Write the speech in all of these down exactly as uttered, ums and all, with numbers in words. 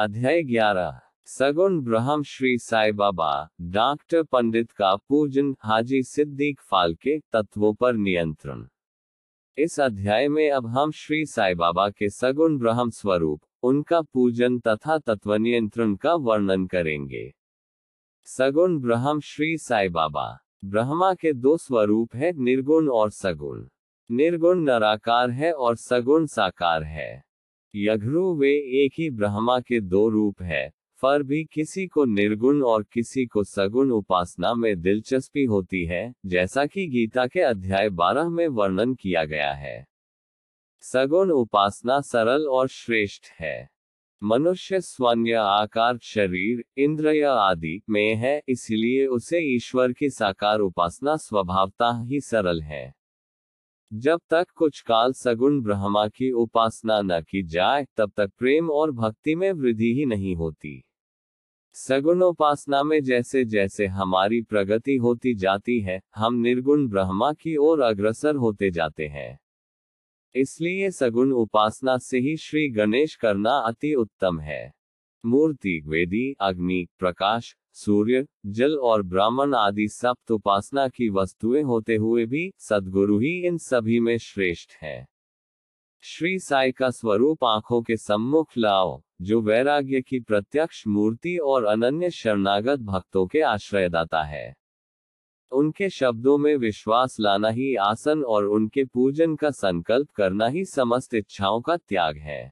अध्याय ग्यारह सगुण ब्रह्म श्री साई बाबा डॉक्टर पंडित का पूजन हाजी सिद्दीक फालके तत्वों पर नियंत्रण। इस अध्याय में अब हम श्री साई बाबा के सगुण ब्रह्म स्वरूप, उनका पूजन तथा तत्व नियंत्रण का वर्णन करेंगे। सगुण ब्रह्म श्री साई बाबा ब्रह्मा के दो स्वरूप है, निर्गुण और सगुण। निर्गुण निराकार है और सगुण साकार है। यज्ञु वे एक ही ब्रह्मा के दो रूप है, पर भी किसी को निर्गुण और किसी को सगुण उपासना में दिलचस्पी होती है, जैसा कि गीता के अध्याय बारह में वर्णन किया गया है। सगुण उपासना सरल और श्रेष्ठ है। मनुष्य स्वन्य आकार, शरीर, इंद्रिय आदि में है, इसलिए उसे ईश्वर की साकार उपासना स्वभावतः ही सरल है। जब तक कुछ काल सगुण ब्रह्मा की उपासना न की जाए, तब तक प्रेम और भक्ति में वृद्धि ही नहीं होती। सगुण उपासना में जैसे जैसे हमारी प्रगति होती जाती है, हम निर्गुण ब्रह्मा की ओर अग्रसर होते जाते हैं। इसलिए सगुण उपासना से ही श्री गणेश करना अति उत्तम है। मूर्ति, वेदी, अग्नि, प्रकाश, सूर्य, जल और ब्राह्मण आदि सप्त उपासना की वस्तुएं होते हुए भी सद्गुरु ही इन सभी में श्रेष्ठ हैं। श्री साई का स्वरूप आंखों के सम्मुख लाओ, जो वैराग्य की प्रत्यक्ष मूर्ति और अनन्य शरणागत भक्तों के आश्रयदाता है। उनके शब्दों में विश्वास लाना ही आसन और उनके पूजन का संकल्प करना ही समस्त इच्छाओं का त्याग है।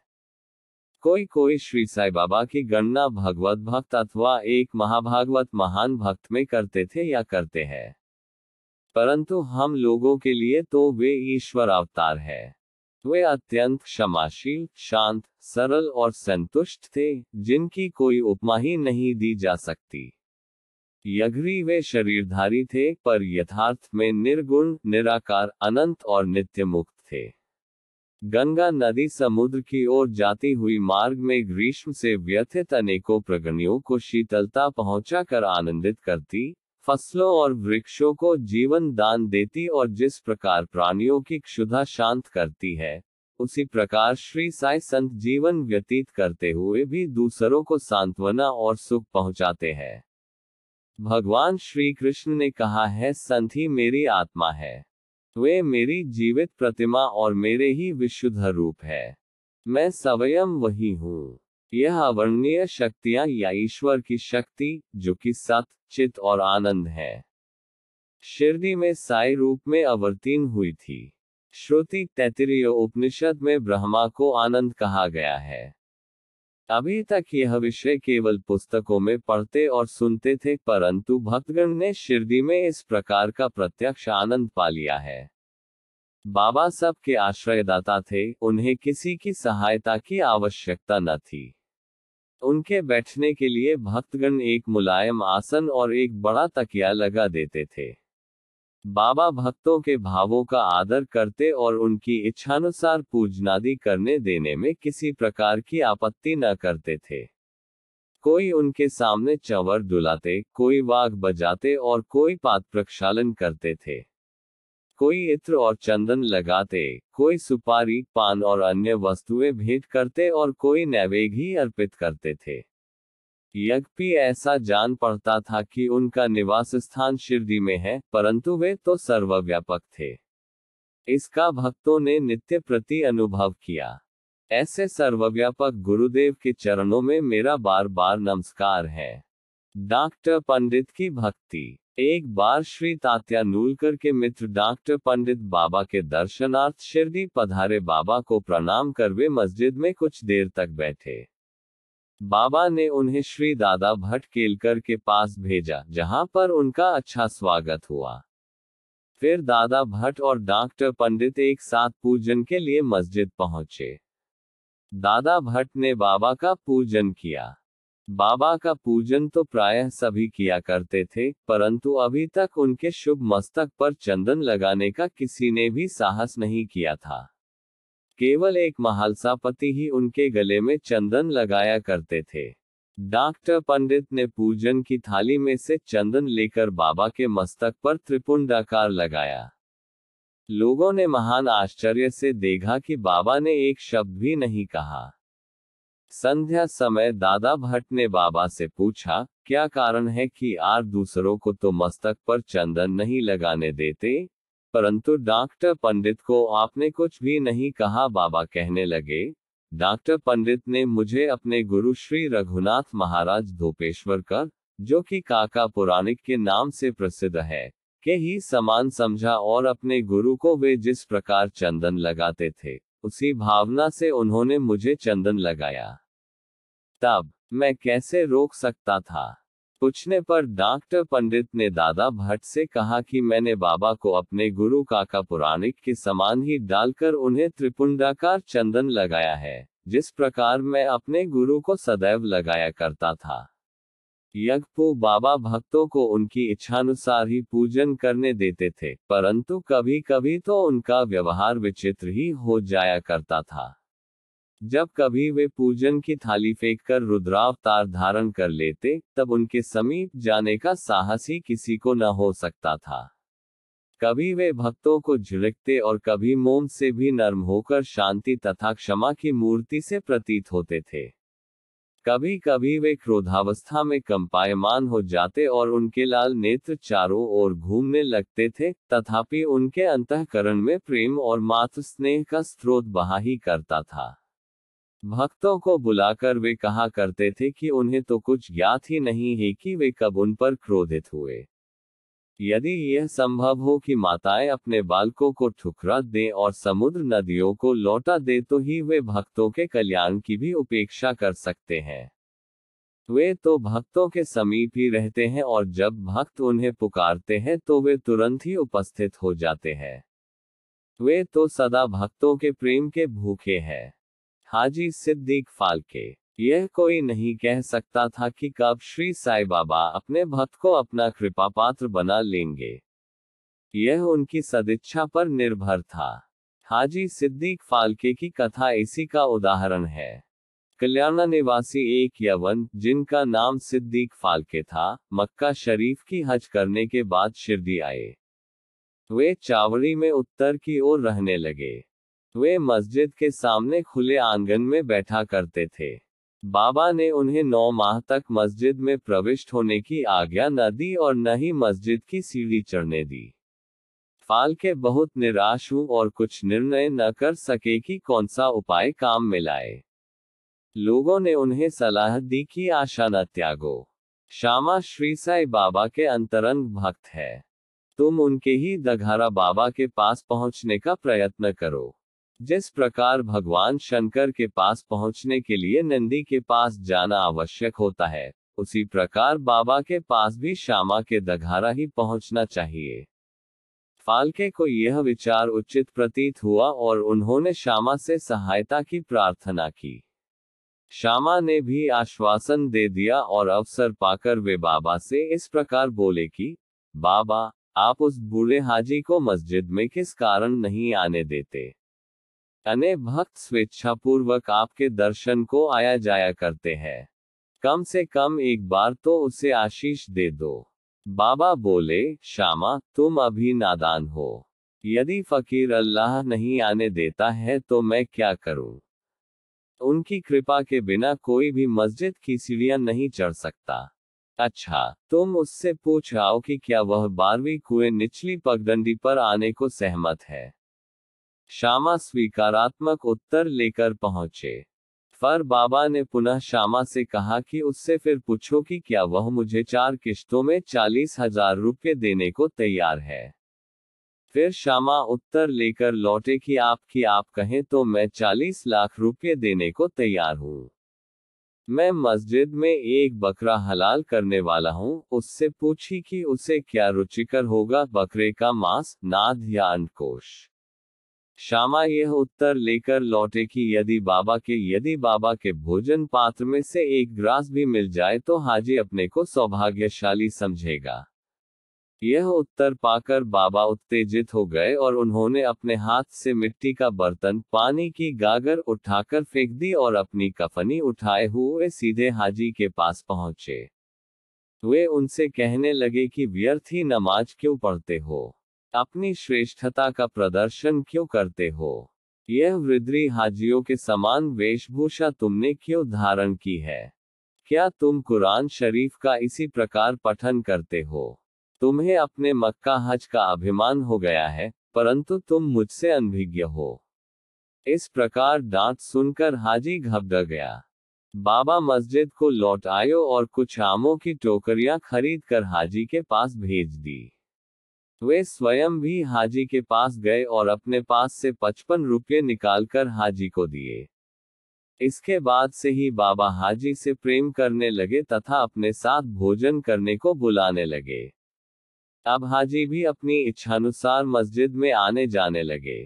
कोई कोई श्री साई बाबा की गणना भगवत भक्त अथवा एक महाभागवत महान भक्त में करते थे या करते हैं, परंतु हम लोगों के लिए तो वे ईश्वर अवतार हैं। वे अत्यंत क्षमाशील, शांत, सरल और संतुष्ट थे, जिनकी कोई उपमा ही नहीं दी जा सकती। यज्ञी वे शरीरधारी थे, पर यथार्थ में निर्गुण, निराकार, अनंत और नित्य मुक्त थे। गंगा नदी समुद्र की ओर जाती हुई मार्ग में ग्रीष्म से व्यथित अनेकों प्रगणियों को शीतलता पहुंचाकर आनंदित करती, फसलों और वृक्षों को जीवन दान देती और जिस प्रकार प्राणियों की क्षुधा शांत करती है, उसी प्रकार श्री साई संत जीवन व्यतीत करते हुए भी दूसरों को सांत्वना और सुख पहुंचाते हैं। भगवान श्री कृष्ण ने कहा है, संत ही मेरी आत्मा है, वे मेरी जीवित प्रतिमा और मेरे ही विशुद्ध रूप है, मैं स्वयं वही हूँ। यह अवर्णनीय शक्तियाँ या ईश्वर की शक्ति, जो कि सत, चित और आनंद है, शिरडी में साई रूप में अवतीर्ण हुई थी। श्रुति तैत्तिरीय उपनिषद में ब्रह्मा को आनंद कहा गया है। अभी तक यह विषय केवल पुस्तकों में पढ़ते और सुनते थे, परंतु भक्तगण ने शिरडी में इस प्रकार का प्रत्यक्ष आनंद पा लिया है। बाबा सब के आश्रयदाता थे, उन्हें किसी की सहायता की आवश्यकता न थी। उनके बैठने के लिए भक्तगण एक मुलायम आसन और एक बड़ा तकिया लगा देते थे। बाबा भक्तों के भावों का आदर करते और उनकी इच्छानुसार पूजनादि करने देने में किसी प्रकार की आपत्ति न करते थे। कोई उनके सामने चंवर दुलाते, कोई वाग बजाते और कोई पाद प्रक्षालन करते थे। कोई इत्र और चंदन लगाते, कोई सुपारी, पान और अन्य वस्तुएं भेंट करते और कोई नैवेद्य ही अर्पित करते थे। यद्यपि ऐसा जान पड़ता था कि उनका निवास स्थान शिरडी में है, परंतु वे तो सर्वव्यापक थे। इसका भक्तों ने नित्य प्रति अनुभव किया। ऐसे सर्वव्यापक गुरुदेव के चरणों में मेरा बार बार नमस्कार है। डॉक्टर पंडित की भक्ति। एक बार श्री तात्यानूलकर के मित्र डॉक्टर पंडित बाबा के दर्शनार्थ शिरडी पधारे। बाबा को प्रणाम कर वे मस्जिद में कुछ देर तक बैठे। बाबा ने उन्हें श्री दादा भट्ट केलकर के पास भेजा, जहां पर उनका अच्छा स्वागत हुआ। फिर दादा भट्ट और डॉक्टर पंडित एक साथ पूजन के लिए मस्जिद पहुंचे। दादा भट्ट ने बाबा का पूजन किया। बाबा का पूजन तो प्रायः सभी किया करते थे, परंतु अभी तक उनके शुभ मस्तक पर चंदन लगाने का किसी ने भी साहस नहीं किया था। केवल एक महालसापति ही उनके गले में चंदन लगाया करते थे। डॉक्टर पंडित ने पूजन की थाली में से चंदन लेकर बाबा के मस्तक पर त्रिपुंडाकार लगाया। लोगों ने महान आश्चर्य से देखा कि बाबा ने एक शब्द भी नहीं कहा। संध्या समय दादा भट्ट ने बाबा से पूछा, क्या कारण है कि आप दूसरों को तो मस्तक पर चंदन नहीं लगाने देते, परंतु डॉक्टर पंडित को आपने कुछ भी नहीं कहा। बाबा कहने लगे, डॉक्टर पंडित ने मुझे अपने गुरु श्री रघुनाथ महाराज धोपेश्वर का, जो कि काका पुराणिक के नाम से प्रसिद्ध है, के ही समान समझा और अपने गुरु को वे जिस प्रकार चंदन लगाते थे उसी भावना से उन्होंने मुझे चंदन लगाया। तब मैं कैसे रोक सकता था? पूछने पर डॉक्टर पंडित ने दादा भट्ट से कहा कि मैंने बाबा को अपने गुरु काका पुराणिक के समान ही डालकर उन्हें त्रिपुंडाकार चंदन लगाया है, जिस प्रकार मैं अपने गुरु को सदैव लगाया करता था। यज्ञपू बाबा भक्तों को उनकी इच्छानुसार ही पूजन करने देते थे, परंतु कभी कभी तो उनका व्यवहार विचित्र ही हो जाया करता था। जब कभी वे पूजन की थाली फेंककर रुद्रावतार धारण कर लेते, तब उनके समीप जाने का साहस ही किसी को न हो सकता था। कभी वे भक्तों को झिड़कते और कभी मोम से भी नर्म होकर शांति तथा क्षमा की मूर्ति से प्रतीत होते थे। कभी कभी वे क्रोधावस्था में कंपायमान हो जाते और उनके लाल नेत्र चारों ओर घूमने लगते थे, तथापि उनके अंतःकरण में प्रेम और मातृ स्नेह का स्रोत बहा ही करता था। भक्तों को बुलाकर वे कहा करते थे कि उन्हें तो कुछ ज्ञात ही नहीं है कि वे कब उन पर क्रोधित हुए। यदि यह संभव हो कि माताएं अपने बालकों को ठुकरा दें और समुद्र नदियों को लौटा दे, तो ही वे भक्तों के कल्याण की भी उपेक्षा कर सकते हैं। वे तो भक्तों के समीप ही रहते हैं और जब भक्त उन्हें पुकारते हैं तो वे तुरंत ही उपस्थित हो जाते हैं। वे तो सदा भक्तों के प्रेम के भूखे हैं। हाजी सिद्दीक फालके। यह कोई नहीं कह सकता था कि कब श्री साई बाबा अपने भक्त को अपना कृपा पात्र बना लेंगे। यह उनकी सदिच्छा पर निर्भर था। हाजी सिद्दीक फालके की कथा इसी का उदाहरण है। कल्याणा निवासी एक यवन, जिनका नाम सिद्दीक फालके था, मक्का शरीफ की हज करने के बाद शिरडी आए। वे चावड़ी में उत्तर की ओर रहने लगे। वे मस्जिद के सामने खुले आंगन में बैठा करते थे। बाबा ने उन्हें नौ माह तक मस्जिद में प्रविष्ट होने की आज्ञा न दी और न ही मस्जिद की सीढ़ी चढ़ने दी। फालके बहुत निराश हुए और कुछ निर्णय न कर सके कि कौन सा उपाय काम में लाए। लोगों ने उन्हें सलाह दी कि आशा न त्यागो। श्यामा श्री साई बाबा के अंतरंग भक्त है। तुम उनके ही दघारा बाबा के पास पहुंचने का प्रयत्न करो। जिस प्रकार भगवान शंकर के पास पहुंचने के लिए नंदी के पास जाना आवश्यक होता है, उसी प्रकार बाबा के पास भी श्यामा के दघारा ही पहुंचना चाहिए। फालके को यह विचार उचित प्रतीत हुआ और उन्होंने श्यामा से सहायता की प्रार्थना की। श्यामा ने भी आश्वासन दे दिया और अवसर पाकर वे बाबा से इस प्रकार बोले कि बाबा, आप उस बूढ़े हाजी को मस्जिद में किस कारण नहीं आने देते? अनेक भक्त स्वेच्छापूर्वक आपके दर्शन को आया जाया करते हैं। कम से कम एक बार तो उसे आशीष दे दो। बाबा बोले, श्यामा, तुम अभी नादान हो। यदि फकीर अल्लाह नहीं आने देता है तो मैं क्या करूं? उनकी कृपा के बिना कोई भी मस्जिद की सीढ़ियां नहीं चढ़ सकता। अच्छा, तुम उससे पूछ आओ कि क्या वह बारहवीं कुएं निचली पगडंडी पर आने को सहमत है। श्यामा स्वीकारात्मक उत्तर लेकर पहुंचे। फिर बाबा ने पुनः श्यामा से कहा कि उससे फिर पूछो कि क्या वह मुझे चार किश्तों में चालीस हजार रुपये देने को तैयार है। फिर श्यामा उत्तर लेकर लौटे कि आपकी आप कहें तो मैं चालीस लाख रुपये देने को तैयार हूँ। मैं मस्जिद में एक बकरा हलाल करने वाला हूँ, उससे पूछी कि उसे क्या रुचिकर होगा, बकरे का मांस, नाद या अंडकोश। श्यामा यह उत्तर लेकर लौटे कि यदि बाबा के यदि बाबा के भोजन पात्र में से एक ग्रास भी मिल जाए तो हाजी अपने को सौभाग्यशाली समझेगा। यह उत्तर पाकर बाबा उत्तेजित हो गए और उन्होंने अपने हाथ से मिट्टी का बर्तन, पानी की गागर उठाकर फेंक दी और अपनी कफनी उठाए हुए सीधे हाजी के पास पहुंचे। वे उनसे कहने लगे कि व्यर्थ ही नमाज क्यों पढ़ते हो, अपनी श्रेष्ठता का प्रदर्शन क्यों करते हो। यह वृद्धि हाजियों के समान वेशभूषा तुमने क्यों धारण की है? क्या तुम कुरान शरीफ का इसी प्रकार पठन करते हो? तुम्हें अपने मक्का हज का अभिमान हो गया है, परंतु तुम मुझसे अनभिज्ञ हो। इस प्रकार डांट सुनकर हाजी घबरा गया। बाबा मस्जिद को लौट आयो और कुछ आमों की टोकरियां खरीद कर हाजी के पास भेज दी। वे स्वयं भी हाजी के पास गए और अपने पास से पचपन रुपये निकालकर हाजी को दिए। इसके बाद से ही बाबा हाजी से प्रेम करने लगे तथा अपने साथ भोजन करने को बुलाने लगे। अब हाजी भी अपनी इच्छानुसार मस्जिद में आने जाने लगे।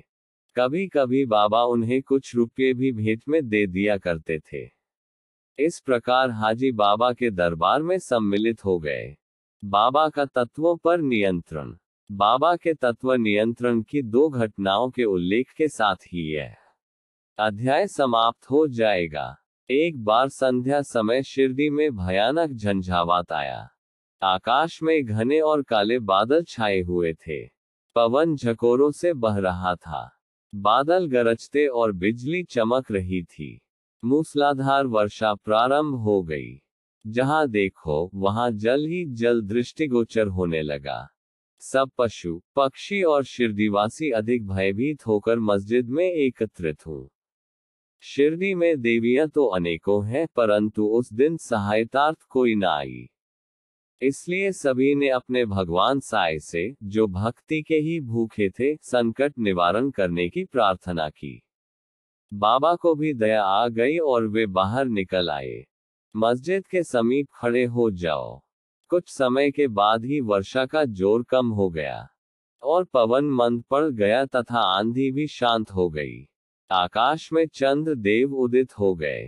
कभी कभी बाबा उन्हें कुछ रुपये भी भेंट में दे दिया करते थे। इस प्रकार हाजी बाबा के दरबार में सम्मिलित हो गए। बाबा का तत्वों पर नियंत्रण। बाबा के तत्व नियंत्रण की दो घटनाओं के उल्लेख के साथ ही यह अध्याय समाप्त हो जाएगा। एक बार संध्या समय शिरडी में भयानक झंझावात आया। आकाश में घने और काले बादल छाए हुए थे। पवन झकोरों से बह रहा था। बादल गरजते और बिजली चमक रही थी। मूसलाधार वर्षा प्रारंभ हो गई। जहां देखो वहां जल ही जल दृष्टिगोचर होने लगा। सब पशु, पक्षी और शिरडीवासी अधिक भयभीत होकर मस्जिद में एकत्रित हुए। शिरडी में देवियां तो अनेकों हैं, परंतु उस दिन सहायतार्थ कोई न आई। इसलिए सभी ने अपने भगवान साई से, जो भक्ति के ही भूखे थे, संकट निवारण करने की प्रार्थना की। बाबा को भी दया आ गई और वे बाहर निकल आए। मस्जिद के समीप खड़े हो जाओ। कुछ समय के बाद ही वर्षा का जोर कम हो गया और पवन मंद पड़ गया तथा आंधी भी शांत हो गई। आकाश में चंद्र देव उदित हो गए।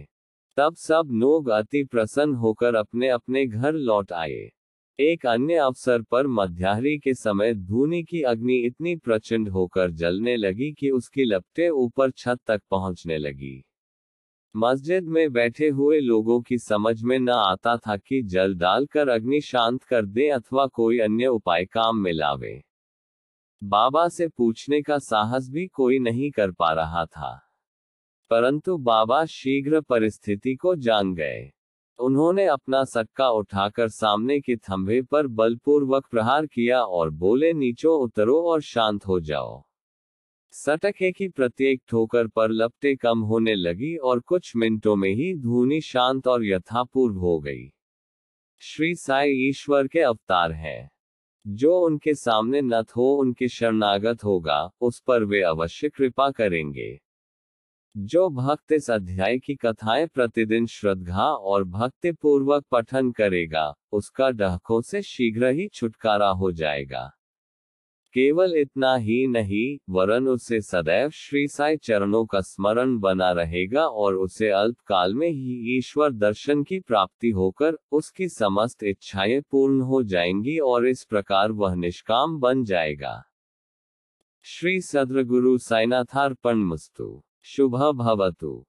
तब सब लोग अति प्रसन्न होकर अपने अपने घर लौट आए। एक अन्य अवसर पर मध्याह्न के समय धूनी की अग्नि इतनी प्रचंड होकर जलने लगी कि उसकी लपटें ऊपर छत तक पहुंचने लगी। मस्जिद में बैठे हुए लोगों की समझ में न आता था कि जल डालकर अग्नि शांत कर दें अथवा कोई अन्य उपाय काम में लावे। बाबा से पूछने का साहस भी कोई नहीं कर पा रहा था, परंतु बाबा शीघ्र परिस्थिति को जान गए। उन्होंने अपना सक्का उठाकर सामने के थंभे पर बलपूर्वक प्रहार किया और बोले, नीचो उतरो और शांत हो जाओ। सटके की प्रत्येक ठोकर पर लपटे कम होने लगी और कुछ मिनटों में ही धूनी शांत और यथापूर्व हो गई। श्री साई ईश्वर के अवतार हैं। जो उनके सामने नत हो, उनके शरणागत होगा, उस पर वे अवश्य कृपा करेंगे। जो भक्त इस अध्याय की कथाएं प्रतिदिन श्रद्धा और भक्तिपूर्वक पठन करेगा, उसका डहकों से शीघ्र ही छुटकारा हो जाएगा। केवल इतना ही नहीं, वरन उसे सदैव श्री साई चरणों का स्मरण बना रहेगा और उसे अल्पकाल में ही ईश्वर दर्शन की प्राप्ति होकर उसकी समस्त इच्छाएं पूर्ण हो जाएंगी और इस प्रकार वह निष्काम बन जाएगा। श्री सद्गुरु साईनाथार्पणमस्तु। शुभ भवतु।